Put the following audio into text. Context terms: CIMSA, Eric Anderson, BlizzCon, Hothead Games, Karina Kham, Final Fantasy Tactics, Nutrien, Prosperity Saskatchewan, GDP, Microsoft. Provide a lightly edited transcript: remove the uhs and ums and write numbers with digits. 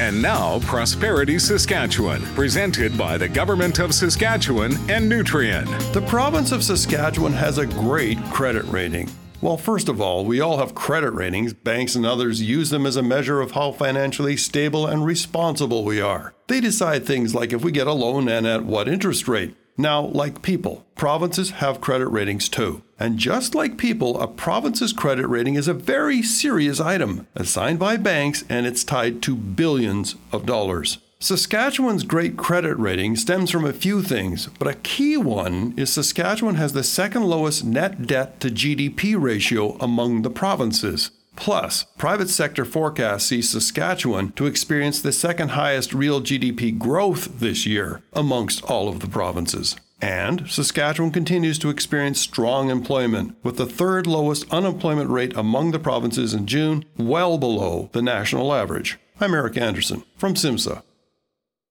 And now, Prosperity Saskatchewan, presented by the Government of Saskatchewan and Nutrien. The province of Saskatchewan has a great credit rating. Well, first of all, we all have credit ratings. Banks and others use them as a measure of how financially stable and responsible we are. They decide things like if we get a loan and at what interest rate. Now, like people, provinces have credit ratings too. And just like people, a province's credit rating is a very serious item, assigned by banks, and it's tied to billions of dollars. Saskatchewan's great credit rating stems from a few things, but a key one is Saskatchewan has the second lowest net debt to GDP ratio among the provinces. Plus, private sector forecasts see Saskatchewan to experience the second highest real GDP growth this year amongst all of the provinces. And Saskatchewan continues to experience strong employment, with the third lowest unemployment rate among the provinces in June, well below the national average. I'm Eric Anderson from CIMSA.